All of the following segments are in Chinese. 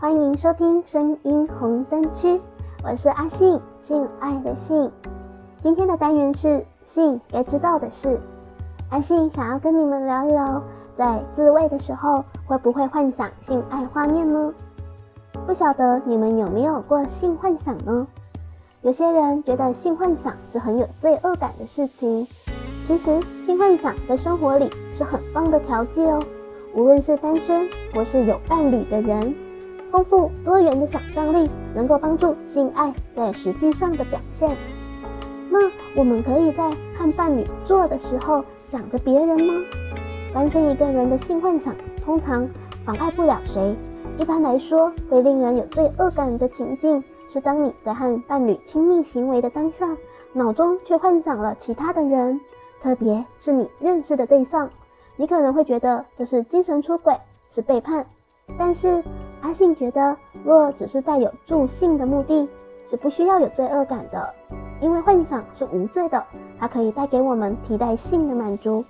欢迎收听声音红灯区，我是阿信，性爱的性。今天的单元是性该知道的事。阿信想要跟你们聊一聊，在自慰的时候会不会幻想性爱画面呢？不晓得你们有没有过性幻想呢？有些人觉得性幻想是很有罪恶感的事情，其实性幻想在生活里是很棒的调剂哦，无论是单身或是有伴侣的人，丰富多元的想象力能够帮助性爱在实际上的表现。那我们可以在和伴侣做的时候想着别人吗？单身一个人的性幻想通常妨碍不了谁，一般来说会令人有罪恶感的情境是当你在和伴侣亲密行为的当下，脑中却幻想了其他的人，特别是你认识的对象，你可能会觉得这是精神出轨，是背叛。但是阿信觉得，若只是带有助性的目的，是不需要有罪恶感的，因为幻想是无罪的，它可以带给我们替代性的满足。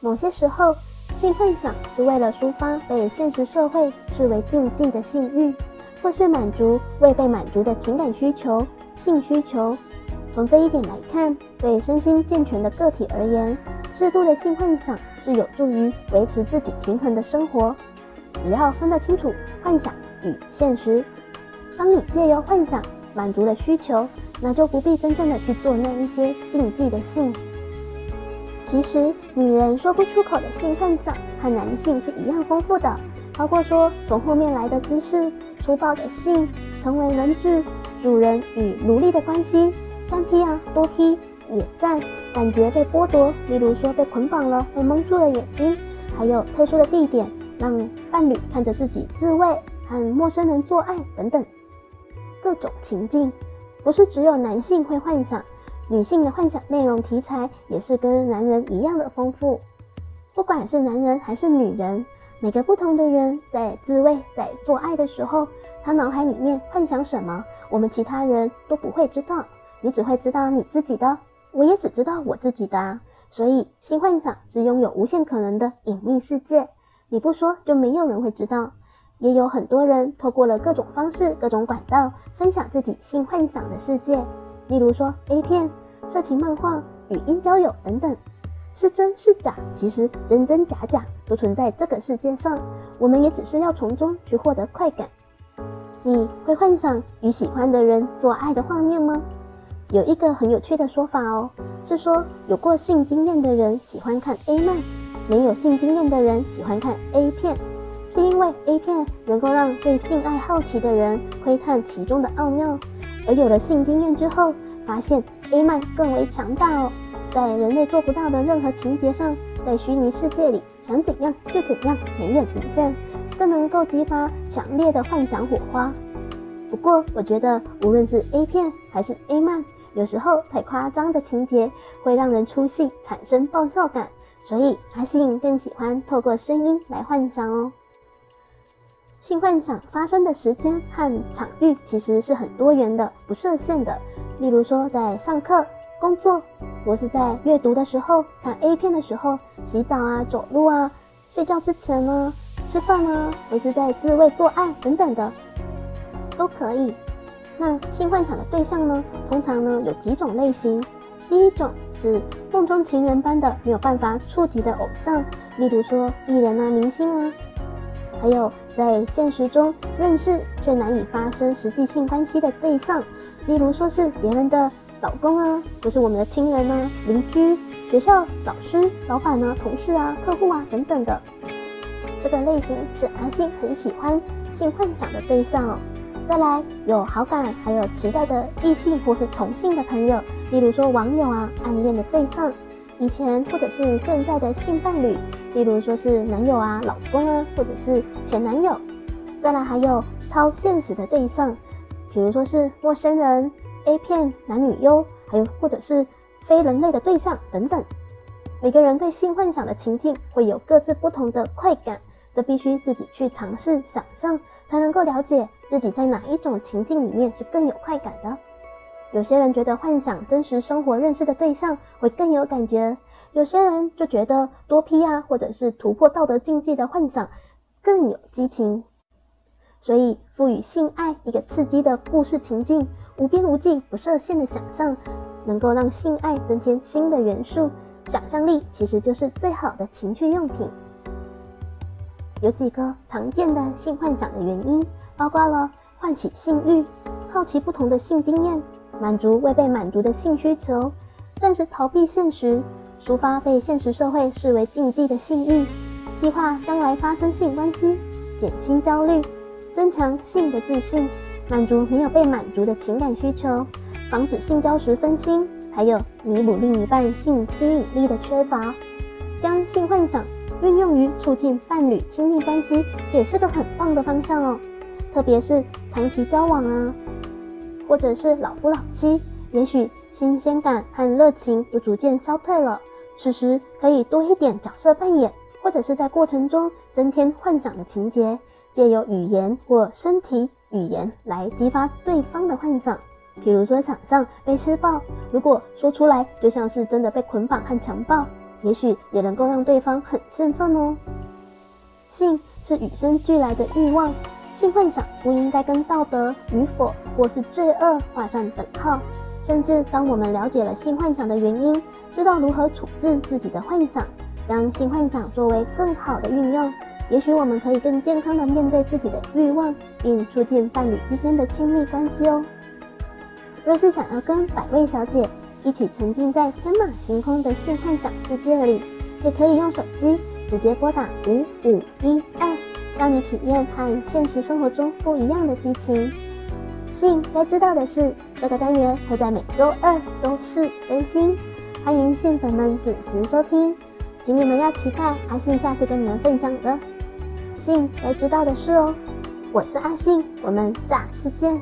某些时候，性幻想是为了抒发被现实社会视为禁忌的性欲，或是满足未被满足的情感需求、性需求。从这一点来看，对身心健全的个体而言，适度的性幻想是有助于维持自己平衡的生活。只要分得清楚幻想与现实，当你借由幻想满足了需求，那就不必真正的去做那一些禁忌的性。其实女人说不出口的性幻想和男性是一样丰富的，包括说从后面来的姿势、粗暴的性、成为人质、主人与奴隶的关系、3P 啊、多 P、野战、感觉被剥夺，例如说被捆绑了、被蒙住了眼睛，还有特殊的地点让伴侣看着自己自慰和陌生人做爱等等各种情境。不是只有男性会幻想，女性的幻想内容题材也是跟男人一样的丰富。不管是男人还是女人，每个不同的人在自慰、在做爱的时候，他脑海里面幻想什么，我们其他人都不会知道，你只会知道你自己的，我也只知道我自己的啊。所以性幻想是拥有无限可能的隐秘世界，你不说就没有人会知道。也有很多人透过了各种方式、各种管道分享自己性幻想的世界，例如说 A 片、色情漫画、语音交友等等。是真是假，其实真真假假都存在这个世界上，我们也只是要从中去获得快感。你会幻想与喜欢的人做爱的画面吗？有一个很有趣的说法哦，是说有过性经验的人喜欢看 A 漫，没有性经验的人喜欢看 A 片，是因为 A 片能够让对性爱好奇的人窥探其中的奥妙，而有了性经验之后，发现 A 漫更为强大哦，在人类做不到的任何情节上，在虚拟世界里想怎样就怎样，没有极限，更能够激发强烈的幻想火花。不过我觉得无论是 A 片还是 A 漫，有时候太夸张的情节会让人出戏，产生爆笑感，所以阿信更喜欢透过声音来幻想哦。性幻想发生的时间和场域其实是很多元的，不设限的，例如说在上课、工作，或是在阅读的时候、看 A 片的时候、洗澡啊、走路啊、睡觉之前啊、吃饭啊，或是在自慰做爱等等的都可以。那性幻想的对象呢，通常呢有几种类型。第一种是梦中情人般的没有办法触及的偶像，例如说艺人啊、明星啊，还有在现实中认识却难以发生实际性关系的对象，例如说是别人的老公啊，或是我们的亲人啊、邻居、学校、老师、老板啊、同事啊、客户啊等等的。这个类型是阿信很喜欢性幻想的对象哦。再来有好感还有期待的异性或是同性的朋友，例如说网友啊、暗恋的对象，以前或者是现在的性伴侣，例如说是男友啊、老公啊，或者是前男友。再来还有超现实的对象，比如说是陌生人、A 片、男女优，还有或者是非人类的对象等等。每个人对性幻想的情境会有各自不同的快感，这必须自己去尝试想象，才能够了解自己在哪一种情境里面是更有快感的。有些人觉得幻想真实生活认识的对象会更有感觉，有些人就觉得多批啊，或者是突破道德禁忌的幻想更有激情。所以赋予性爱一个刺激的故事情境，无边无际不设限的想象，能够让性爱增添新的元素。想象力其实就是最好的情趣用品。有几个常见的性幻想的原因，包括了唤起性欲、好奇不同的性经验、满足未被满足的性需求、暂时逃避现实、抒发被现实社会视为禁忌的性欲、计划将来发生性关系、减轻焦虑、增强性的自信、满足没有被满足的情感需求、防止性交时分心，还有弥补另一半性吸引力的缺乏。将性幻想运用于促进伴侣亲密关系也是个很棒的方向哦，特别是长期交往啊，或者是老夫老妻，也许新鲜感和热情都逐渐消退了，此时可以多一点角色扮演，或者是在过程中增添幻想的情节，借由语言或身体语言来激发对方的幻想。比如说想象被施暴，如果说出来就像是真的被捆绑和强暴，也许也能够让对方很兴奋哦。性是与生俱来的欲望，性幻想不应该跟道德与否或是罪恶画上等号，甚至当我们了解了性幻想的原因，知道如何处置自己的幻想，将性幻想作为更好的运用，也许我们可以更健康的面对自己的欲望，并促进伴侣之间的亲密关系哦。若是想要跟百位小姐一起沉浸在天马行空的性幻想世界里，也可以用手机直接拨打5512，让你体验和现实生活中不一样的激情。性该知道的事，这个单元会在每周二、周四更新，欢迎性粉们准时收听，请你们要期待阿性下次跟你们分享的性该知道的事哦。我是阿性，我们下次见。